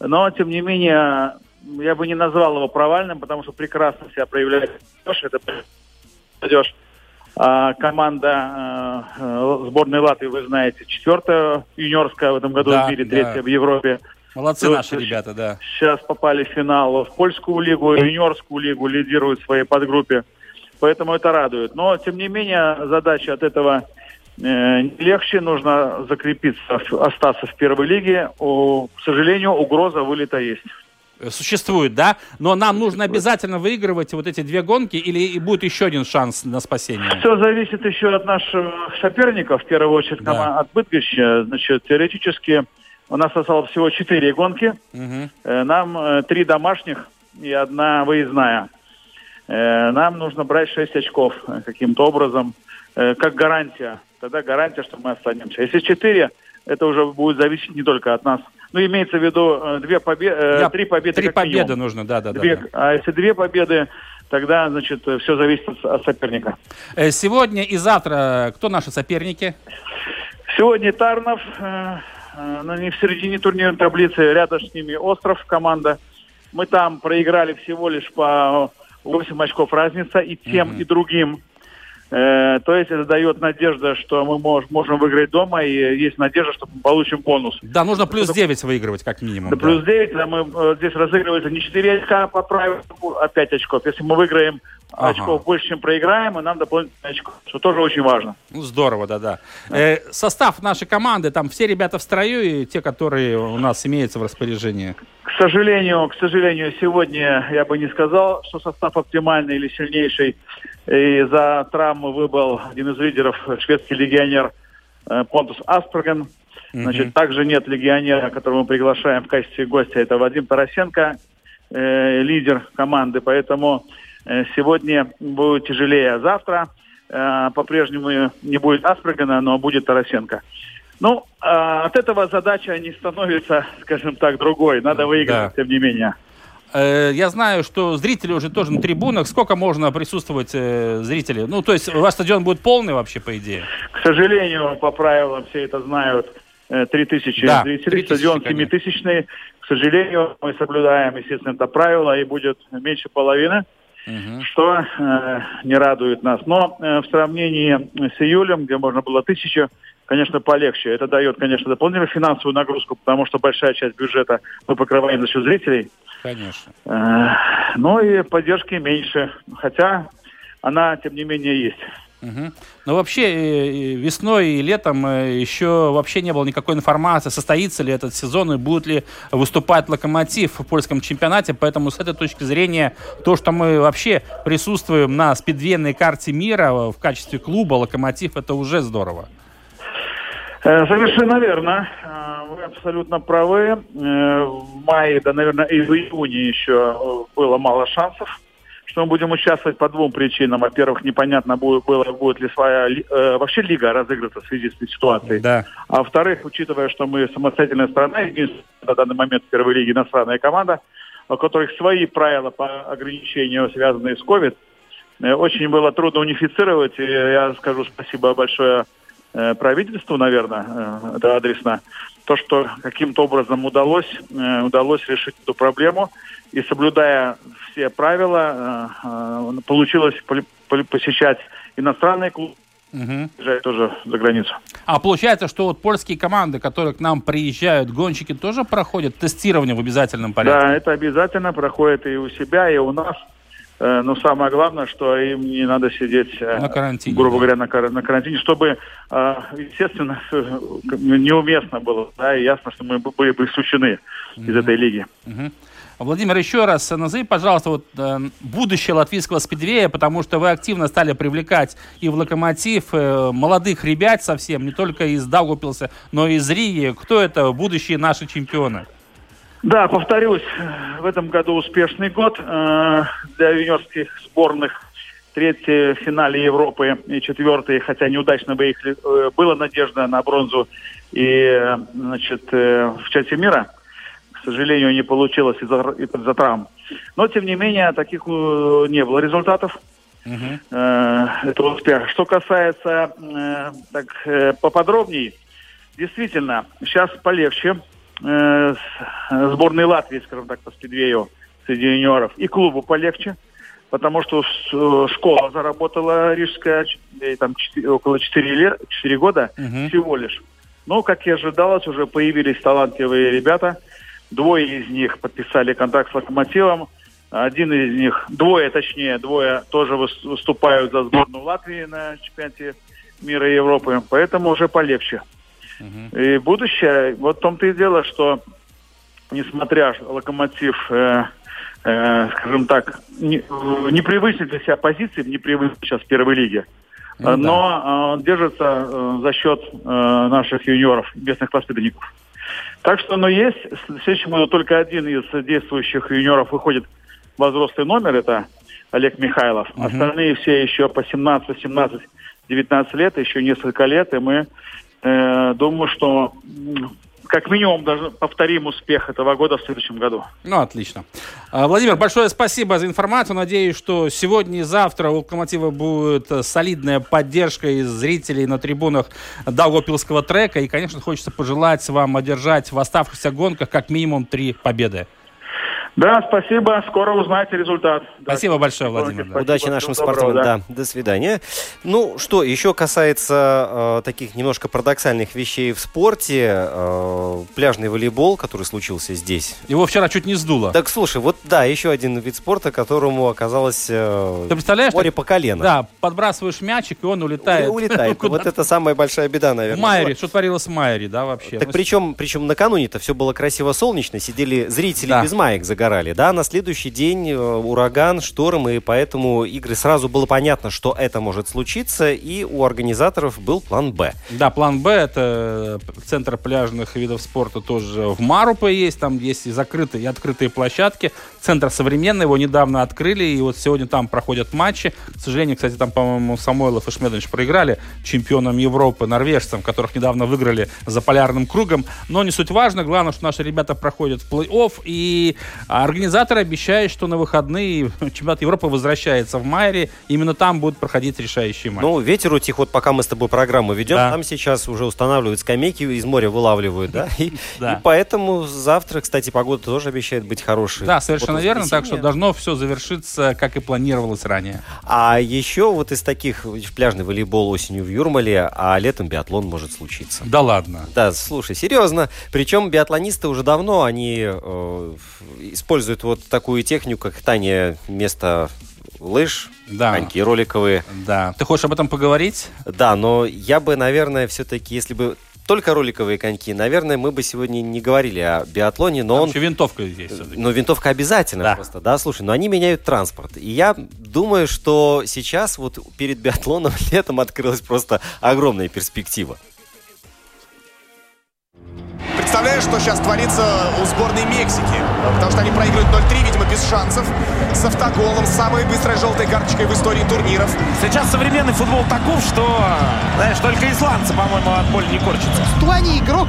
но, тем не менее, я бы не назвал его провальным, потому что прекрасно себя проявляет это молодежь. А команда э, сборной Латвии, вы знаете, четвертая юниорская в этом году да, в мире, третья да. в Европе. Молодцы вот наши ребята, да. Сейчас попали в финал в польскую лигу, юниорскую лигу, лидируют в своей подгруппе. Поэтому это радует. Но, тем не менее, задача от этого э, не легче. Нужно закрепиться, остаться в первой лиге. О, к сожалению, угроза вылета есть. Существует, да? Но нам нужно обязательно выигрывать вот эти две гонки или будет еще один шанс на спасение? Все зависит еще от наших соперников, в первую очередь, да. от Бытгища. Значит, теоретически у нас осталось всего четыре гонки. Угу. Нам три домашних и одна выездная. Нам нужно брать шесть очков каким-то образом, как гарантия. Тогда гарантия, что мы останемся. Если четыре, это уже будет зависеть не только от нас. Ну, имеется в виду две побе... три победы. Три победы минимум. Нужно, да, да, две... да, да. А если две победы, тогда, значит, все зависит от соперника. Сегодня и завтра кто наши соперники? Сегодня Тарнов, но не в середине турнирной таблицы, рядом с ними Остров команда. Мы там проиграли всего лишь по восемь очков разница и тем, mm-hmm. и другим. Э, то есть это дает надежду, что мы мож, можем выиграть дома, и есть надежда, что мы получим бонус. Да, нужно плюс девять выигрывать как минимум. Да, да. Плюс девять, да, мы, э, здесь разыгрывается не четыре очка по правилу, а пять очков. Если мы выиграем ага. очков больше, чем проиграем, и нам дополнительные очко, что тоже очень важно. Ну, здорово, да-да. Э, состав нашей команды, там все ребята в строю, и те, которые у нас имеются в распоряжении? К сожалению, к сожалению, сегодня я бы не сказал, что состав оптимальный или сильнейший. Из-за травмы выбыл один из лидеров, шведский легионер э, Понтус Асперган. Значит, mm-hmm. также нет легионера, которого мы приглашаем в качестве гостя. Это Вадим Тарасенко, э, лидер команды. Поэтому э, сегодня будет тяжелее, а завтра э, по-прежнему не будет Аспергана, но будет Тарасенко. Ну, э, от этого задача не становится, скажем так, другой. Надо выиграть, да. тем не менее. Я знаю, что зрители уже тоже на трибунах. Сколько можно присутствовать э, зрителей? Ну, то есть ваш стадион будет полный вообще, по идее? К сожалению, по правилам все это знают. Три тысячи да, зрителей. три тысячи, стадион семитысячный. К сожалению, мы соблюдаем, естественно, это правило. И будет меньше половины, угу. что э, не радует нас. Но э, в сравнении с июлем, где можно было тысячу, конечно, полегче. Это дает, конечно, дополнительную финансовую нагрузку, потому что большая часть бюджета мы покрываем за счет зрителей. Конечно. Но и поддержки меньше, хотя она, тем не менее, есть. Угу. Но вообще весной и летом еще вообще не было никакой информации, состоится ли этот сезон и будет ли выступать «Локомотив» в польском чемпионате. Поэтому с этой точки зрения то, что мы вообще присутствуем на спидвенной карте мира в качестве клуба «Локомотив», это уже здорово. Совершенно верно. Вы абсолютно правы. В мае, да, наверное, и в июне еще было мало шансов, что мы будем участвовать по двум причинам. Во-первых, непонятно будет, было, будет ли своя э, вообще лига разыграться в связи с этой ситуацией. Да. А во-вторых, учитывая, что мы самостоятельная страна, единственная на данный момент в первой лиге иностранная команда, у которых свои правила по ограничению, связанные с ковид, очень было трудно унифицировать. И я скажу спасибо большое правительству, наверное, это адресно, то, что каким-то образом удалось, удалось решить эту проблему, и соблюдая все правила, получилось посещать иностранные клубы, угу. приезжать тоже за границу. А получается, что вот польские команды, которые к нам приезжают, гонщики тоже проходят тестирование в обязательном порядке? Да, это обязательно проходит и у себя, и у нас. Но самое главное, что им не надо сидеть, на карантине, грубо говоря, на, кар- на карантине, чтобы, естественно, неуместно было, да, и ясно, что мы были бы исключены mm-hmm. из этой лиги. Mm-hmm. Владимир, еще раз назови, пожалуйста, вот, э, будущее латвийского спидвея, потому что вы активно стали привлекать и в «Локомотив» э, молодых ребят совсем, не только из Даугавпилса, но и из Риги. Кто это будущие наши чемпионы? Да, повторюсь, в этом году успешный год э, для юниорских сборных. Третье в финале Европы и четвертые, хотя неудачно выехали, э, была надежда на бронзу и, значит, э, в чемпионате мира. К сожалению, не получилось из-за, из-за травм. Но, тем не менее, таких э, не было результатов. Mm-hmm. Э, это успех. Что касается, э, так, э, поподробнее, действительно, сейчас полегче. Сборной Латвии, скажем так, по спидвею среди юниоров. И клубу полегче, потому что школа заработала рижская там, четыре, около четыре, лет, четыре года uh-huh. всего лишь. Но, как и ожидалось, уже появились талантливые ребята. Двое из них подписали контракт с «Локомотивом». Один из них, двое точнее, двое тоже выступают за сборную Латвии на чемпионате мира и Европы. Поэтому уже полегче. И будущее, вот в том-то и дело, что несмотря «Локомотив», э, э, скажем так, не, не привычный для себя позиции, не привычный сейчас в первой лиге, ну, но он да. э, держится э, за счет э, наших юниоров, местных воспитанников. Так что оно есть. В следующем году только один из действующих юниоров выходит во взрослый номер, это Олег Михайлов. Uh-huh. Остальные все еще по семнадцать, семнадцать, девятнадцать лет, еще несколько лет, и мы... Думаю, что как минимум даже повторим успех этого года в следующем году. Ну, отлично. Владимир, большое спасибо за информацию. Надеюсь, что сегодня и завтра у «Локомотива» будет солидная поддержка из зрителей на трибунах Даугавпилсского трека. И, конечно, хочется пожелать вам одержать в оставшихся гонках как минимум три победы. Да, спасибо. Скоро узнаете результат. Спасибо да. большое, Владимир. Спасибо. Удачи нашим спортсменам. Да. Да. До свидания. Ну что, еще касается э, таких немножко парадоксальных вещей в спорте. Э, пляжный волейбол, который случился здесь. Его вчера чуть не сдуло. Так, слушай, вот да, еще один вид спорта, которому оказалось э, Ты представляешь, море по колено. Да, подбрасываешь мячик, и он улетает. И улетает. Вот это самая большая беда, наверное. Майри, что творилось с Майри, да, вообще? Так причем, причем накануне-то все было красиво солнечно, сидели зрители да. без маек загорали. Да, на следующий день ураган, шторм, и поэтому игры сразу было понятно, что это может случиться, и у организаторов был план «Б». Да, план «Б» — это центр пляжных видов спорта тоже в Марупе есть, там есть и закрытые, и открытые площадки. Центр современный, его недавно открыли, и вот сегодня там проходят матчи. К сожалению, кстати, там, по-моему, Самойлов и Шмедович проиграли чемпионам Европы, норвежцам, которых недавно выиграли за полярным кругом. Но не суть важно, главное, что наши ребята проходят в плей-офф, и... А организаторы обещают, что на выходные чемпионат Европы возвращается в Майре. Именно там будут проходить решающие матчи. Ну, ветер утих, вот пока мы с тобой программу ведем, да. там сейчас уже устанавливают скамейки, из моря вылавливают, да? И, да. и поэтому завтра, кстати, погода тоже обещает быть хорошей. Да, совершенно вот верно, так что должно все завершиться, как и планировалось ранее. А еще вот из таких пляжный волейбол осенью в Юрмале, а летом биатлон может случиться. Да ладно? Да, слушай, серьезно. Причем биатлонисты уже давно, они... Э, используют вот такую технику, как катание вместо лыж, да. коньки роликовые. Да. Ты хочешь об этом поговорить? Да, но я бы, наверное, все-таки, если бы только роликовые коньки, наверное, мы бы сегодня не говорили о биатлоне, но там он... еще винтовка здесь. Ну, винтовка обязательно да. просто, да, слушай, но они меняют транспорт. И я думаю, что сейчас вот перед биатлоном летом открылась просто огромная перспектива. Представляю, что сейчас творится у сборной Мексики, потому что они проигрывают ноль три, видимо, без шансов, с автоголом, с самой быстрой желтой карточкой в истории турниров. Сейчас современный футбол таков, что, знаешь, только исландцы, по-моему, от боли не корчатся. В Туане игрок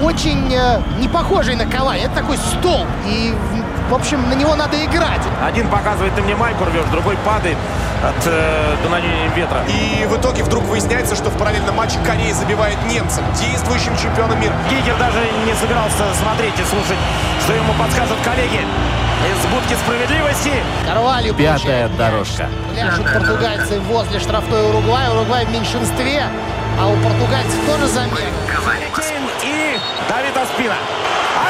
очень э, не похожий на Кавай, это такой столб, и, в общем, на него надо играть. Один показывает, ты мне майку рвешь, другой падает от э, дуновения ветра. И в итоге вдруг выясняется, что в параллельном матче Корея забивает немцам, действующим чемпионом мира. Гигер даже не собирался смотреть и слушать, что ему подсказывают коллеги из будки справедливости. Карвалью Пятая дорожка. Пляшут португальцы возле штрафной Уругвая. Уругвай в меньшинстве, а у португальцев тоже замер. И давит о спину.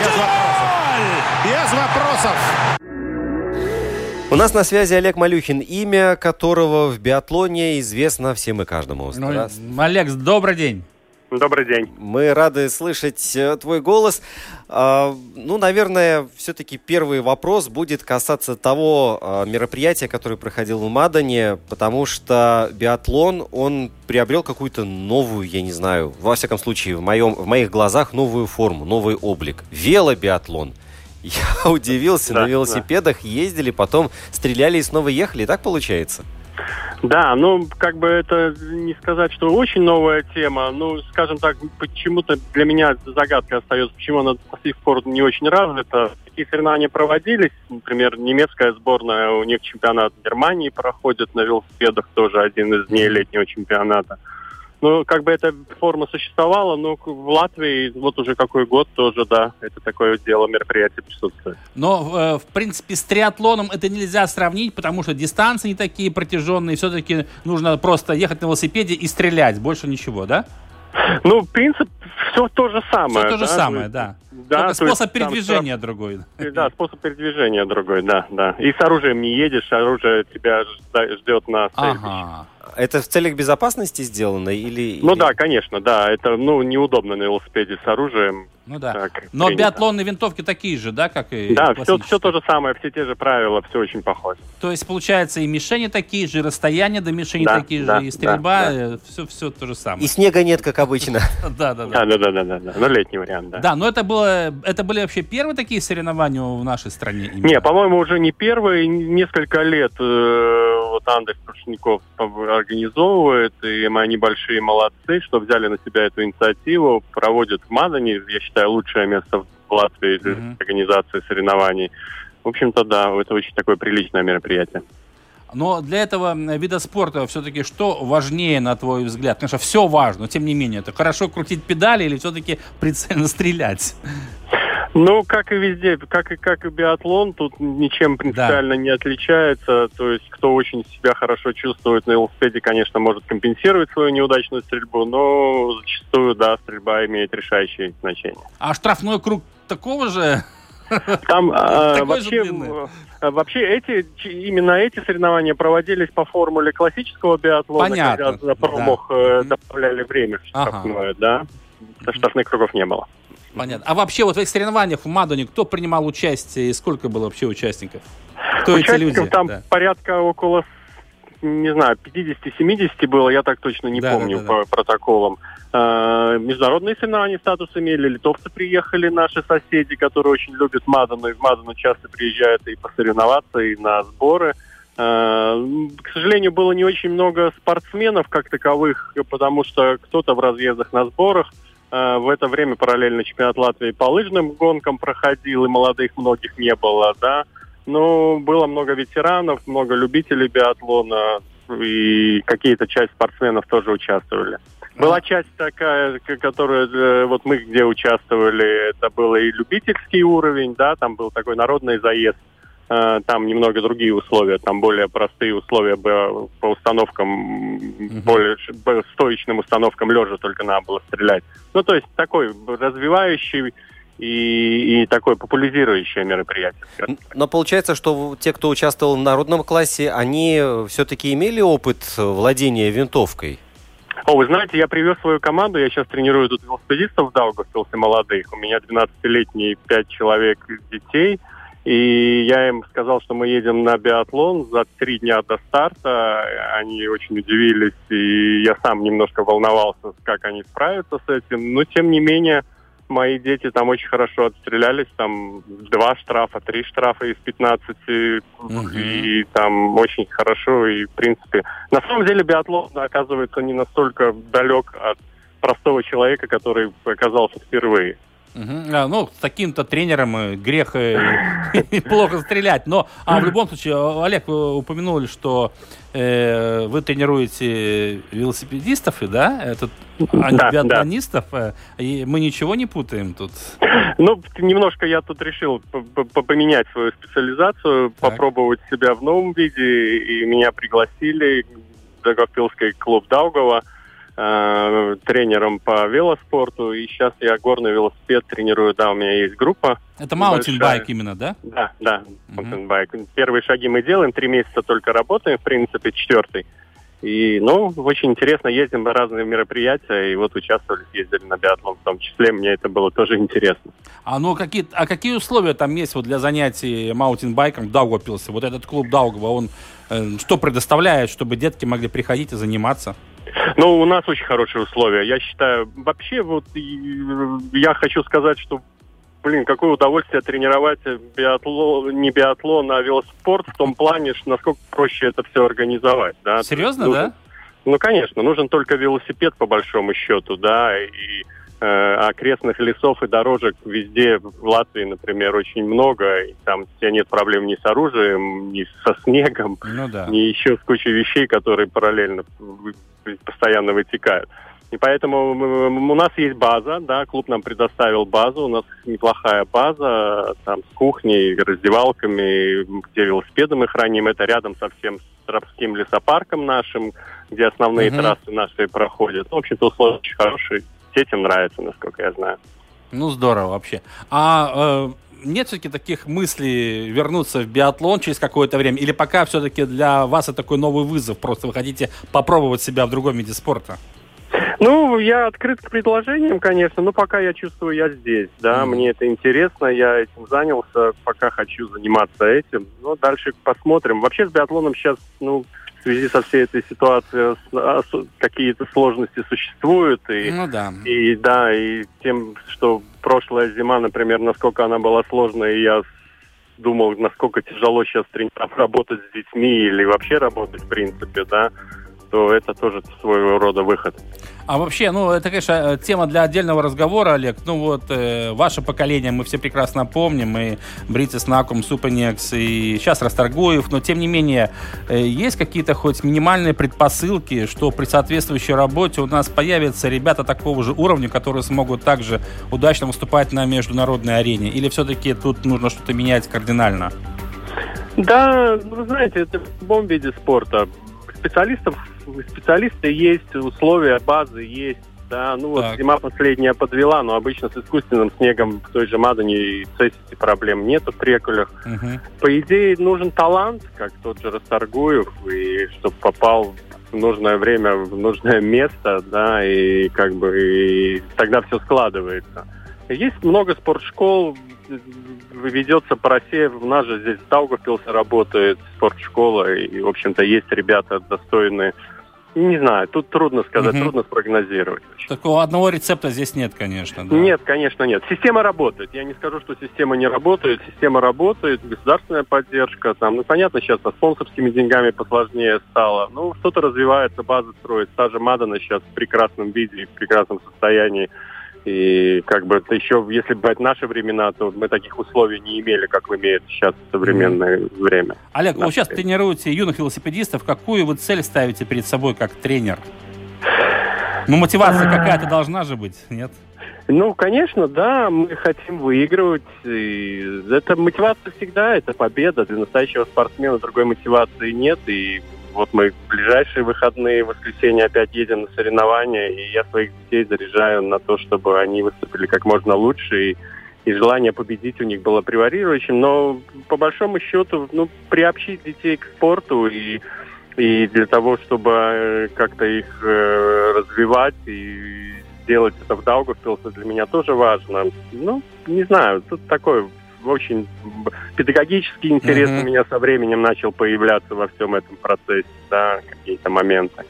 Без вопросов. Без вопросов. У нас на связи Олег Малюхин, имя которого в биатлоне известно всем и каждому. Ну, Олег, добрый день. Добрый день. Мы рады слышать э, твой голос. Э, ну, наверное, все-таки первый вопрос будет касаться того э, мероприятия, которое проходило в Мадоне, потому что биатлон, он приобрел какую-то новую, я не знаю, во всяком случае, в, моем, в моих глазах новую форму, новый облик. Велобиатлон. Я удивился, да, на велосипедах да. ездили, потом стреляли и снова ехали. Так получается? Да, ну, как бы это не сказать, что очень новая тема. Ну, скажем так, почему-то для меня загадка остается, почему она до сих пор не очень развита. Такие соревнования проводились. Например, немецкая сборная, у них чемпионат Германии проходит на велосипедах, тоже один из дней летнего чемпионата. Ну, как бы эта форма существовала, но в Латвии вот уже какой год тоже, да, это такое дело, мероприятие присутствует. Но, в принципе, с триатлоном это нельзя сравнить, потому что дистанции не такие протяженные, все-таки нужно просто ехать на велосипеде и стрелять, больше ничего, да? Ну, принцип, все то же самое. Все то же да? самое, да. да способ есть, передвижения там, другой. Да, способ передвижения другой, да, да. И с оружием не едешь, оружие тебя ждет на стрельбище. Ага. Это в целях безопасности сделано или... Ну или... да, конечно, да. Это, ну, неудобно на велосипеде с оружием. Ну да. Так, но принято. Биатлонные винтовки такие же, да, как и... Да, все, все то же самое, все те же правила, все очень похоже. То есть, получается, и мишени такие же, и расстояния до мишени да, такие да, же, и стрельба, да, да. Все, все то же самое. И снега нет, как обычно. Да-да-да. Да-да-да, но летний вариант, да. Да, но это было, это были вообще первые такие соревнования в нашей стране? Не, по-моему, уже не первые. Несколько лет вот Андрей Крушников организовывает, и они большие молодцы, что взяли на себя эту инициативу, проводят в Мадоне, я считаю, лучшее место в Латвии для mm-hmm. организации соревнований. В общем-то, да, это очень такое приличное мероприятие. Но для этого вида спорта все-таки что важнее, на твой взгляд? Конечно, все важно, но тем не менее. Это хорошо крутить педали или все-таки прицельно стрелять? Ну, как и везде, как и, как и биатлон, тут ничем принципиально да. не отличается. То есть, кто очень себя хорошо чувствует на велосипеде, конечно, может компенсировать свою неудачную стрельбу, но зачастую, да, стрельба имеет решающее значение. А штрафной круг такого же? Там а, вообще, вообще эти, именно эти соревнования проводились по формуле классического биатлона. Понятно. Когда за промах да. добавляли время в штрафное, ага. да. Штрафных кругов не было. Понятно. А вообще вот в этих соревнованиях в Мадоне кто принимал участие и сколько было вообще участников? Кто участников эти люди? Там да. порядка около, не знаю, пятьдесят-семьдесят было, я так точно не да, помню да, да, по да. протоколам. Международные соревнования статус имели, литовцы приехали, наши соседи, которые очень любят Мадону, и в Мадону часто приезжают и посоревноваться, и на сборы. К сожалению, было не очень много спортсменов как таковых, потому что кто-то в разъездах на сборах. В это время параллельно чемпионат Латвии по лыжным гонкам проходил, и молодых многих не было, да. Но было много ветеранов, много любителей биатлона, и какие-то часть спортсменов тоже участвовали. Была часть такая, которая, вот мы где участвовали, это был и любительский уровень, да, там был такой народный заезд, там немного другие условия, там более простые условия по установкам, uh-huh. более стоечным установкам, лежа только надо было стрелять. Ну, то есть такой развивающий и, и такое популяризирующее мероприятие. Но получается, что те, кто участвовал в народном классе, они все-таки имели опыт владения винтовкой? О, вы знаете, я привез свою команду, я сейчас тренирую тут велосипедистов в Даугавпилсе молодых, у меня двенадцатилетние пять человек детей, и я им сказал, что мы едем на биатлон за три дня до старта, они очень удивились, и я сам немножко волновался, как они справятся с этим, но тем не менее... Мои дети там очень хорошо отстрелялись, там два штрафа, три штрафа из пятнадцати, угу. и там очень хорошо, и в принципе... На самом деле биатлон оказывается не настолько далек от простого человека, который оказался впервые. Угу. А, ну, с таким-то тренером грех плохо стрелять, но а в любом случае, Олег, вы упомянули, что э, вы тренируете велосипедистов, да, это... А да, биатлонистов, да. И мы ничего не путаем тут? Ну, немножко я тут решил поменять свою специализацию, так. попробовать себя в новом виде, и меня пригласили в Даугавпилский клуб Даугава э, тренером по велоспорту, и сейчас я горный велосипед тренирую, да, у меня есть группа. Это маунтинбайк именно, да? Да, да, маунтинбайк. Mm-hmm. Первые шаги мы делаем, три месяца только работаем, в принципе, четвертый. И, ну, очень интересно, ездим на разные мероприятия, и вот участвовали, ездили на биатлон в том числе, мне это было тоже интересно. А ну, какие, а какие условия там есть вот для занятий маунтинбайком в Даугавпилсе? Вот этот клуб Даугава, он э, что предоставляет, чтобы детки могли приходить и заниматься? Ну, у нас очень хорошие условия, я считаю. Вообще, вот, и, я хочу сказать, что, блин, какое удовольствие тренировать биатлон, не биатлон, а велоспорт в том плане, что насколько проще это все организовать. Да? Серьезно, нужен, да? Ну, конечно, нужен только велосипед, по большому счету, да, и э, окрестных лесов и дорожек везде, в Латвии, например, очень много, и там у тебя нет проблем ни с оружием, ни со снегом, ну, да. ни еще с кучей вещей, которые параллельно постоянно вытекают. И поэтому у нас есть база, да, клуб нам предоставил базу, у нас неплохая база, там с кухней, раздевалками, где велосипеды мы храним, это рядом совсем с рабским лесопарком нашим, где основные mm-hmm. трассы наши проходят. В общем-то, условия очень хорошие, детям нравится, насколько я знаю. Ну, здорово вообще. А... Э... Нет все-таки таких мыслей вернуться в биатлон через какое-то время? Или пока все-таки для вас это такой новый вызов? Просто вы хотите попробовать себя в другом виде спорта? Ну, я открыт к предложениям, конечно, но пока я чувствую, я здесь, да, mm. мне это интересно, я этим занялся, пока хочу заниматься этим, но дальше посмотрим. Вообще с биатлоном сейчас, ну, в связи со всей этой ситуацией какие-то сложности существуют, и, ну, да. и да, и тем, что прошлая зима, например, насколько она была сложная, и я думал, насколько тяжело сейчас тренерам работать с детьми или вообще работать в принципе, да, то это тоже своего рода выход. А вообще, ну, это, конечно, тема для отдельного разговора, Олег. Ну, вот, э, ваше поколение мы все прекрасно помним, и Бритис, Накум, Супенекс, и сейчас Расторгуев, но, тем не менее, э, есть какие-то хоть минимальные предпосылки, что при соответствующей работе у нас появятся ребята такого же уровня, которые смогут также удачно выступать на международной арене? Или все-таки тут нужно что-то менять кардинально? Да, вы знаете, это в любом виде спорта. Специалистов, специалисты есть, условия, базы есть. Да, ну вот так. Зима последняя подвела, но обычно с искусственным снегом в той же Мадоне и Цессисе проблем нету в Преколях. Угу. По идее, нужен талант, как тот же Расторгуев, и чтобы попал в нужное время, в нужное место, да, и как бы и тогда все складывается. Есть много спортшкол, ведется по России, у нас же здесь Даугавпилсе работает спортшкола, и, в общем-то, есть ребята достойные. Не знаю, тут трудно сказать, угу. трудно спрогнозировать. Такого одного рецепта здесь нет, конечно. Да. Нет, конечно, нет. Система работает. Я не скажу, что система не работает. Система работает, государственная поддержка. Там, ну, понятно, сейчас со спонсорскими деньгами посложнее стало. Ну, что-то развивается, база строится. Та же Мадона сейчас в прекрасном виде, в прекрасном состоянии. И как бы еще, если брать наши времена, то мы таких условий не имели, как имеет сейчас современное mm-hmm. время. Олег, вы сейчас тренируете юных велосипедистов. Какую вы цель ставите перед собой как тренер? Ну, мотивация какая-то должна же быть, нет? Ну, конечно, да, мы хотим выигрывать. И это мотивация всегда, это победа. Для настоящего спортсмена другой мотивации нет. И вот мы в ближайшие выходные, в воскресенье опять едем на соревнования, и я своих детей заряжаю на то, чтобы они выступили как можно лучше, и, и желание победить у них было превалирующим. Но по большому счету, ну, приобщить детей к спорту и, и для того, чтобы как-то их э, развивать и сделать это в Даугавпилсе, для меня тоже важно. Ну, не знаю, тут такое... Очень педагогический интерес mm-hmm. у меня со временем начал появляться во всем этом процессе, да, какие-то моменты.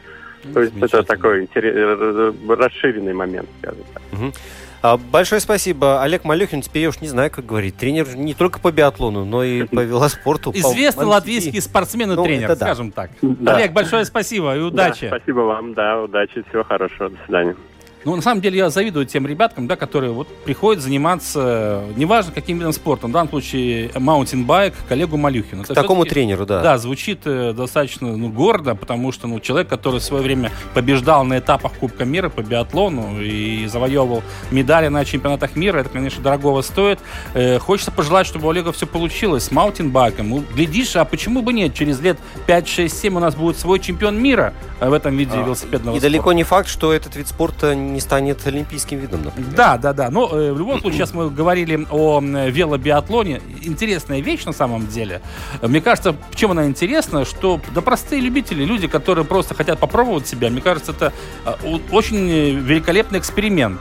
Mm-hmm. То есть это такой интерес, расширенный момент, скажем так. Mm-hmm. Большое спасибо. Олег Малюхин, теперь я уж не знаю, как говорить. Тренер не только по биатлону, но и по велоспорту. Известный латвийский спортсмен и тренер, скажем так. Олег, большое спасибо и удачи. Спасибо вам, да, удачи, всего хорошего, до свидания. Ну, на самом деле, я завидую тем ребяткам, да, которые вот приходят заниматься, неважно, каким видом спорта, в данном случае маунтинбайк, коллегу Малюхину. К такому тренеру, да. Да, звучит достаточно ну, гордо, потому что ну, человек, который в свое время побеждал на этапах Кубка мира по биатлону и завоевывал медали на чемпионатах мира, это, конечно, дорогого стоит. Э, хочется пожелать, чтобы у Олега все получилось с маунтинбайком. Глядишь, а почему бы нет? Через лет пять, шесть, семь у нас будет свой чемпион мира в этом виде а, велосипедного и спорта. И далеко не факт, что этот вид спорта не не станет олимпийским видом, например. Да, да, да. Но э, в любом случае, сейчас мы говорили о велобиатлоне. Интересная вещь на самом деле. Мне кажется, чем она интересна, что да простые любители, люди, которые просто хотят попробовать себя, мне кажется, это э, очень великолепный эксперимент.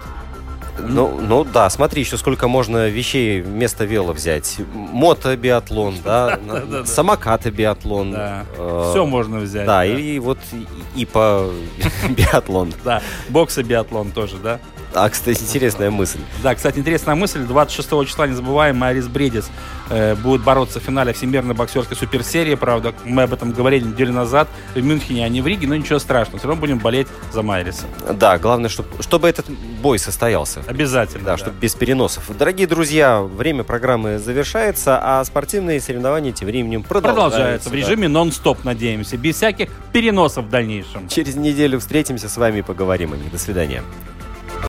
Ну, ну да, смотри, еще сколько можно вещей вместо вело взять. Мотобиатлон, да, самокаты биатлон. Все можно взять. Да, и вот ИПА биатлон. Да, боксы биатлон тоже, да. А, кстати, интересная мысль. Да, кстати, интересная мысль. двадцать шестого числа, не забываем, Арис Бредис э, будет бороться в финале Всемирной боксерской суперсерии. Правда, мы об этом говорили неделю назад в Мюнхене, а не в Риге. Но ничего страшного, все равно будем болеть за Майриса. Да, главное, чтобы, чтобы этот бой состоялся. Обязательно. Да, да, чтобы без переносов. Дорогие друзья, время программы завершается, а спортивные соревнования тем временем продолжаются. Продолжаются в режиме нон-стоп, надеемся, без всяких переносов в дальнейшем. Через неделю встретимся с вами и поговорим о них. До свидания.